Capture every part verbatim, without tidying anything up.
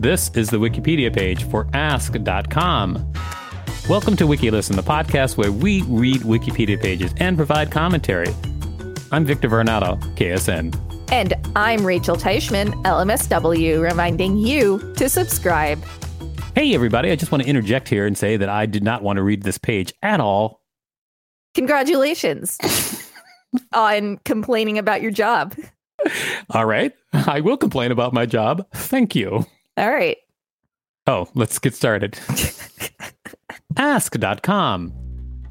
This is the Wikipedia page for Ask dot com. Welcome to WikiListen, the podcast where we read Wikipedia pages and provide commentary. I'm Victor Varnado, K S N. And I'm Rachel Teichman, L M S W, reminding you to subscribe. Hey, everybody. I just want to interject here and say that I did not want to read this page at all. Congratulations on complaining about your job. All right. I will complain about my job. Thank you. All right. Oh, let's get started. Ask dot com.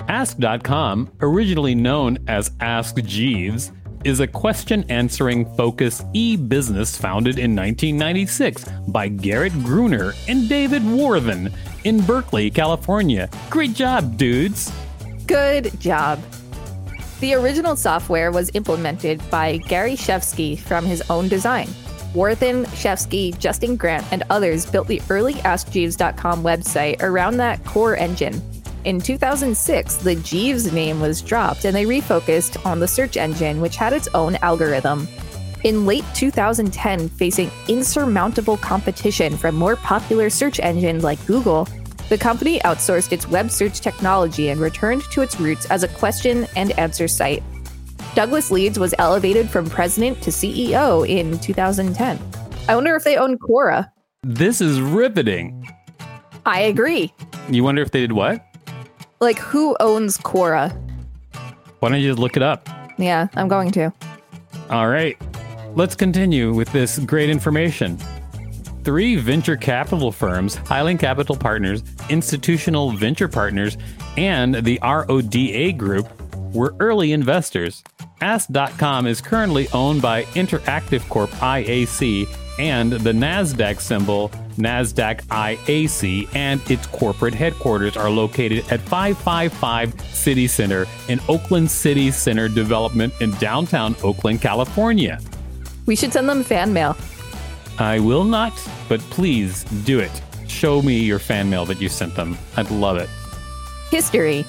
Ask dot com, originally known as Ask Jeeves, is a question-answering focused e-business founded in nineteen ninety-six by Garrett Gruner and David Worthen in Berkeley, California. Great job, dudes. Good job. The original software was implemented by Gary Shevsky from his own design. Worthen, Shevsky, Justin Grant, and others built the early Ask Jeeves dot com website around that core engine. In two thousand six, the Jeeves name was dropped and they refocused on the search engine, which had its own algorithm. In late two thousand ten, facing insurmountable competition from more popular search engines like Google, the company outsourced its web search technology and returned to its roots as a question and answer site. Douglas Leeds was elevated from president to C E O in two thousand ten. I wonder if they own Quora. This is riveting. I agree. You wonder if they did what? Like, who owns Quora? Why don't you just look it up? Yeah, I'm going to. All right. Let's continue with this great information. Three venture capital firms, Highland Capital Partners, Institutional Venture Partners, and the RODA Group, were early investors. Ask dot com is currently owned by Interactive Corp, I A C, and the NASDAQ symbol, NASDAQ I A C, and its corporate headquarters are located at five fifty-five City Center in Oakland City Center Development in downtown Oakland, California. We should send them fan mail. I will not, but please do it. Show me your fan mail that you sent them. I'd love it. History.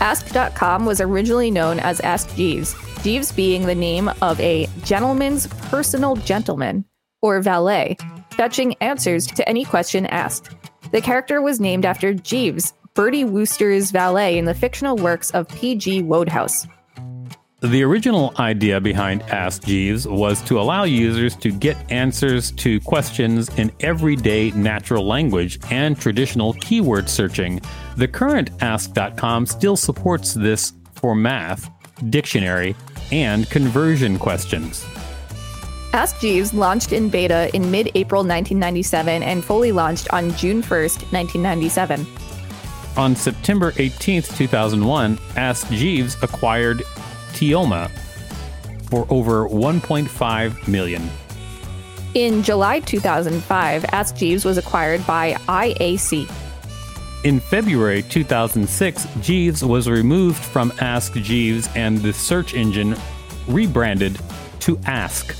Ask dot com was originally known as Ask Jeeves, Jeeves being the name of a gentleman's personal gentleman, or valet, fetching answers to any question asked. The character was named after Jeeves, Bertie Wooster's valet in the fictional works of P G. Wodehouse. The original idea behind Ask Jeeves was to allow users to get answers to questions in everyday natural language and traditional keyword searching. The current Ask dot com still supports this for math, dictionary, and conversion questions. Ask Jeeves launched in beta in mid-April nineteen ninety-seven and fully launched on June first, nineteen ninety-seven. On September eighteenth, two thousand one, Ask Jeeves acquired Teoma for over one point five million dollars. In July two thousand five, Ask Jeeves was acquired by I A C. In February two thousand six, Jeeves was removed from Ask Jeeves and the search engine rebranded to Ask.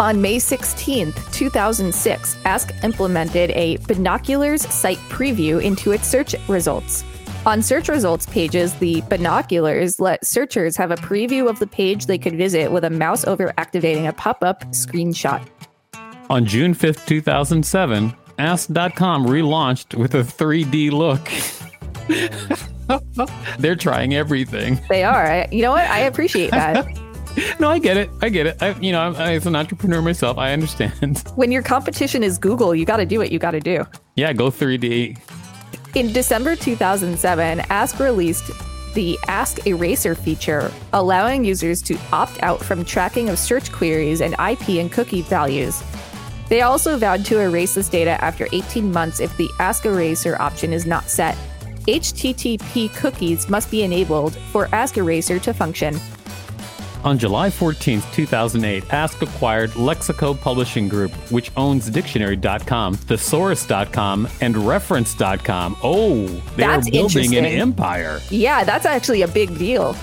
On May sixteenth, two thousand six, Ask implemented a binoculars site preview into its search results. On search results pages, the binoculars let searchers have a preview of the page they could visit with a mouse over activating a pop-up screenshot. On June fifth, two thousand seven, Ask dot com relaunched with a three D look. They're trying everything. They are. You know what? I appreciate that. No, I get it. I get it. I, you know, I'm, I, as an entrepreneur myself, I understand. When your competition is Google, you got to do what you got to do. Yeah, go three D. In December two thousand seven, Ask released the Ask Eraser feature, allowing users to opt out from tracking of search queries and I P and cookie values. They also vowed to erase this data after eighteen months if the Ask Eraser option is not set. H T T P cookies must be enabled for Ask Eraser to function. On July fourteenth, two thousand eight, Ask acquired Lexico Publishing Group, which owns Dictionary dot com, Thesaurus dot com, and Reference dot com. Oh, they're building an empire. Yeah, that's actually a big deal.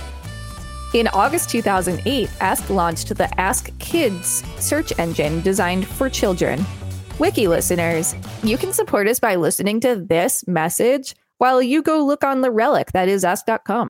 In August two thousand eight, Ask launched the Ask Kids search engine designed for children. Wiki listeners, you can support us by listening to this message while you go look on the relic that is Ask dot com.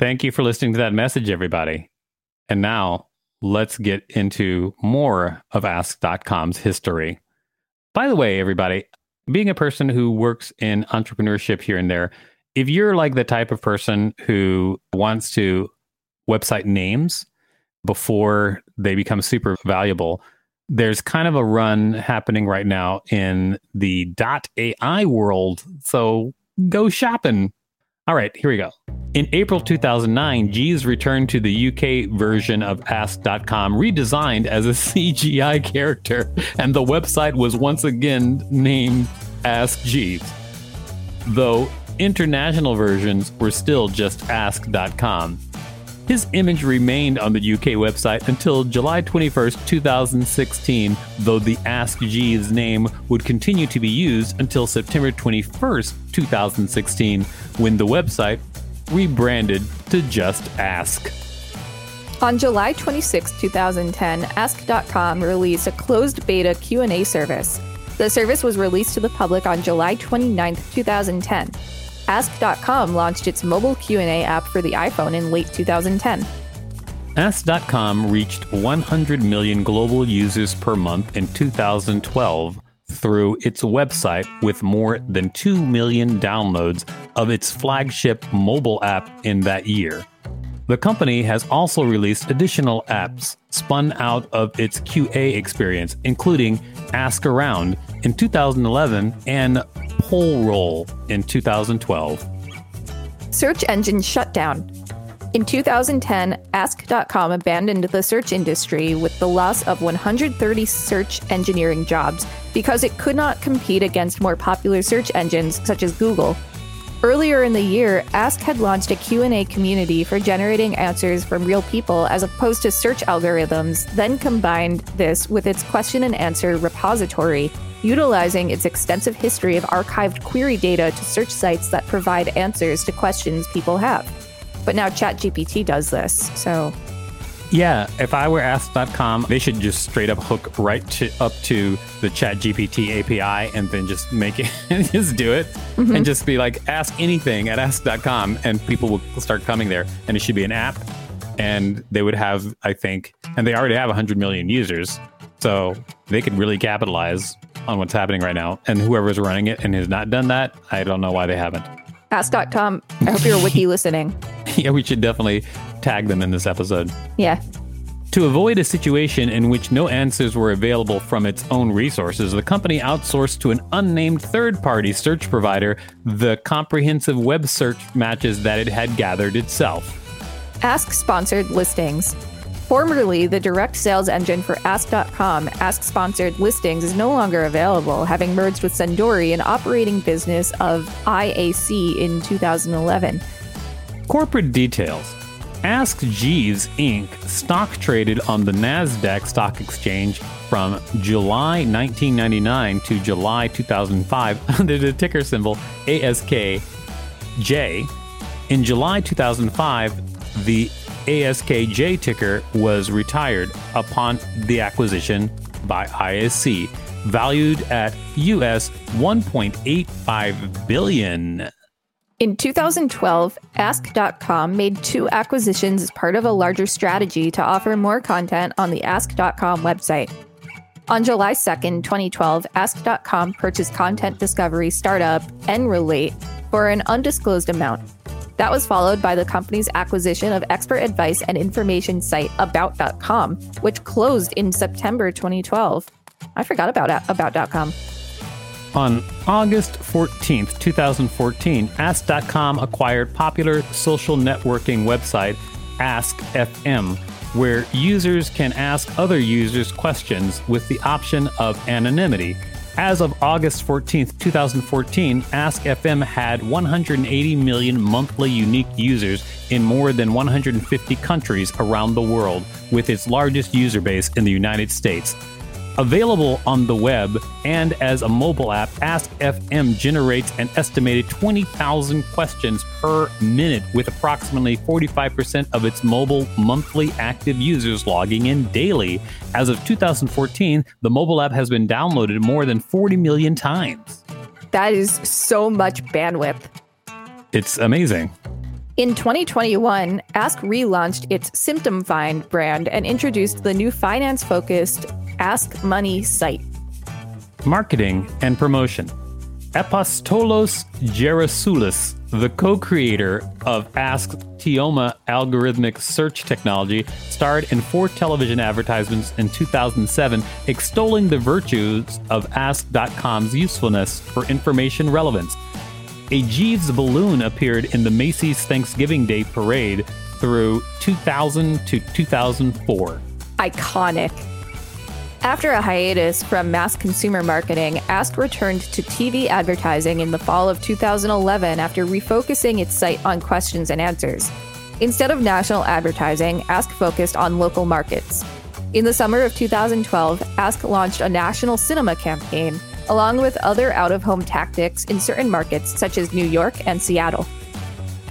Thank you for listening to that message, everybody. And now, let's get into more of Ask dot com's history. By the way, everybody, being a person who works in entrepreneurship here and there, if you're like the type of person who wants to website names before they become super valuable, there's kind of a run happening right now in the .ai world. So go shopping. All right, here we go. In April two thousand nine, Jeeves returned to the U K version of Ask dot com, redesigned as a C G I character, and the website was once again named Ask Jeeves, though international versions were still just Ask dot com. His image remained on the U K website until July twenty-first, two thousand sixteen, though the Ask Jeeves name would continue to be used until September twenty-first, two thousand sixteen, when the website rebranded to just Ask. On July twenty-sixth, two thousand ten, Ask dot com released a closed beta Q and A service. The service was released to the public on July twenty-ninth, two thousand ten. Ask dot com launched its mobile Q and A app for the iPhone in late two thousand ten. Ask dot com reached one hundred million global users per month in two thousand twelve through its website, with more than two million downloads of its flagship mobile app in that year. The company has also released additional apps spun out of its Q A experience, including Ask Around in two thousand eleven and Poll Roll in two thousand twelve. Search engine shutdown. In two thousand ten, Ask dot com abandoned the search industry with the loss of one hundred thirty search engineering jobs because it could not compete against more popular search engines such as Google. Earlier in the year, Ask had launched a Q and A community for generating answers from real people as opposed to search algorithms, then combined this with its question and answer repository, utilizing its extensive history of archived query data to search sites that provide answers to questions people have. But now ChatGPT does this, so... Yeah, if I were Ask dot com, they should just straight up hook right to, up to the ChatGPT A P I and then just make it, just do it, mm-hmm. and just be like, ask anything at Ask dot com, and people will start coming there. And it should be an app, and they would have, I think, and they already have one hundred million users, so they could really capitalize on what's happening right now. And whoever's running it and has not done that, I don't know why they haven't. Ask dot com, I hope you're wiki listening. Yeah, we should definitely tag them in this episode. Yeah. To avoid a situation in which no answers were available from its own resources, the company outsourced to an unnamed third-party search provider the comprehensive web search matches that it had gathered itself. Ask Sponsored Listings. Formerly, the direct sales engine for Ask dot com, Ask Sponsored Listings, is no longer available, having merged with Sendori, an operating business of I A C, in two thousand eleven. Corporate details. Ask Jeeves, Incorporated stock traded on the NASDAQ stock exchange from July nineteen ninety-nine to July two thousand five under the ticker symbol A S K J. In July two thousand five, the A S K J ticker was retired upon the acquisition by I A C, valued at U S one point eight five billion dollars. In two thousand twelve, Ask dot com made two acquisitions as part of a larger strategy to offer more content on the Ask dot com website. On July second, twenty twelve, Ask dot com purchased content discovery startup Enrelate for an undisclosed amount. That was followed by the company's acquisition of expert advice and information site About dot com, which closed in September twenty twelve. I forgot about About dot com. On August fourteenth, twenty fourteen, Ask dot com acquired popular social networking website Ask dot f m, where users can ask other users questions with the option of anonymity. As of August fourteenth, twenty fourteen, Ask dot f m had one hundred eighty million monthly unique users in more than one hundred fifty countries around the world, with its largest user base in the United States. Available on the web and as a mobile app, Ask dot f m generates an estimated twenty thousand questions per minute, with approximately forty-five percent of its mobile monthly active users logging in daily. As of two thousand fourteen, the mobile app has been downloaded more than forty million times. That is so much bandwidth. It's amazing. In twenty twenty-one, Ask relaunched its Symptom Find brand and introduced the new finance-focused Ask Money site. Marketing and promotion. Apostolos Gerasoulis, the co-creator of Ask's Teoma algorithmic search technology, starred in four television advertisements in two thousand seven, extolling the virtues of Ask dot com's usefulness for information relevance. A Jeeves balloon appeared in the Macy's Thanksgiving Day Parade through two thousand to two thousand four. Iconic. After a hiatus from mass consumer marketing, Ask returned to T V advertising in the fall of two thousand eleven after refocusing its site on questions and answers. Instead of national advertising, Ask focused on local markets. In the summer of two thousand twelve, Ask launched a national cinema campaign, along with other out-of-home tactics in certain markets such as New York and Seattle.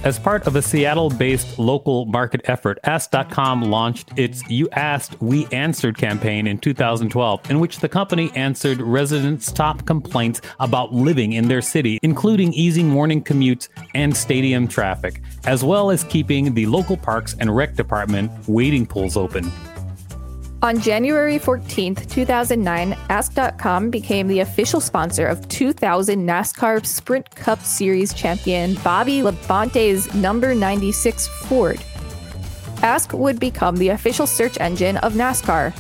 As part of a Seattle-based local market effort, Ask dot com launched its You Asked, We Answered campaign in two thousand twelve, in which the company answered residents' top complaints about living in their city, including easing morning commutes and stadium traffic, as well as keeping the local parks and rec department wading pools open. On January fourteenth, two thousand nine, Ask dot com became the official sponsor of two thousand NASCAR Sprint Cup Series champion Bobby Labonte's number ninety-six Ford. Ask would become the official search engine of NASCAR.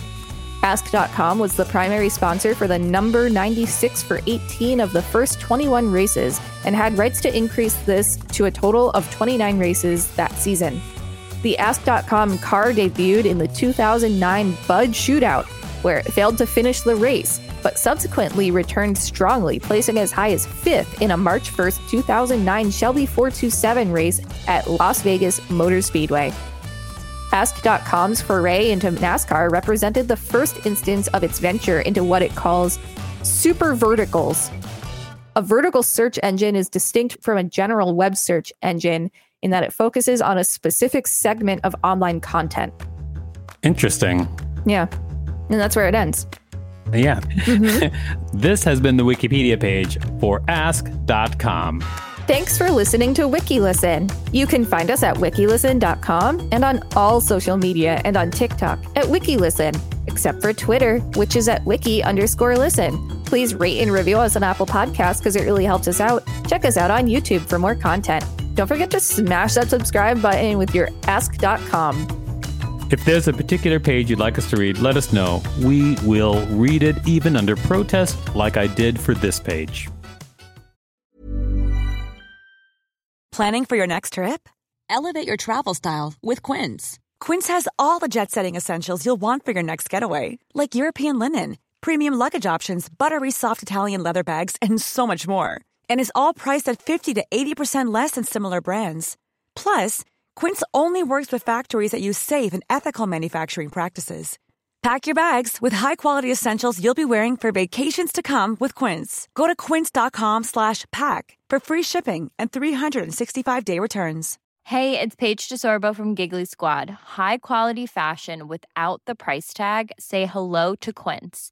Ask dot com was the primary sponsor for the number ninety-six for eighteen of the first twenty-one races and had rights to increase this to a total of twenty-nine races that season. The Ask dot com car debuted in the two thousand nine Bud Shootout, where it failed to finish the race, but subsequently returned strongly, placing as high as fifth in a March first, two thousand nine Shelby four twenty-seven race at Las Vegas Motor Speedway. Ask dot com's foray into NASCAR represented the first instance of its venture into what it calls super verticals. A vertical search engine is distinct from a general web search engine in that it focuses on a specific segment of online content. Interesting. Yeah. And that's where it ends. Yeah. Mm-hmm. This has been the Wikipedia page for ask dot com. Thanks for listening to WikiListen. You can find us at wiki listen dot com and on all social media and on TikTok at WikiListen, except for Twitter, which is at wiki underscore listen. Please rate and review us on Apple Podcasts because it really helps us out. Check us out on YouTube for more content. Don't forget to smash that subscribe button with your ask dot com. If there's a particular page you'd like us to read, let us know. We will read it even under protest, like I did for this page. Planning for your next trip? Elevate your travel style with Quince. Quince has all the jet-setting essentials you'll want for your next getaway, like European linen, premium luggage options, buttery soft Italian leather bags, and so much more. And is all priced at fifty to eighty percent less than similar brands. Plus, Quince only works with factories that use safe and ethical manufacturing practices. Pack your bags with high-quality essentials you'll be wearing for vacations to come with Quince. Go to quince dot com slash pack for free shipping and three sixty-five day returns. Hey, it's Paige DeSorbo from Giggly Squad. High-quality fashion without the price tag. Say hello to Quince.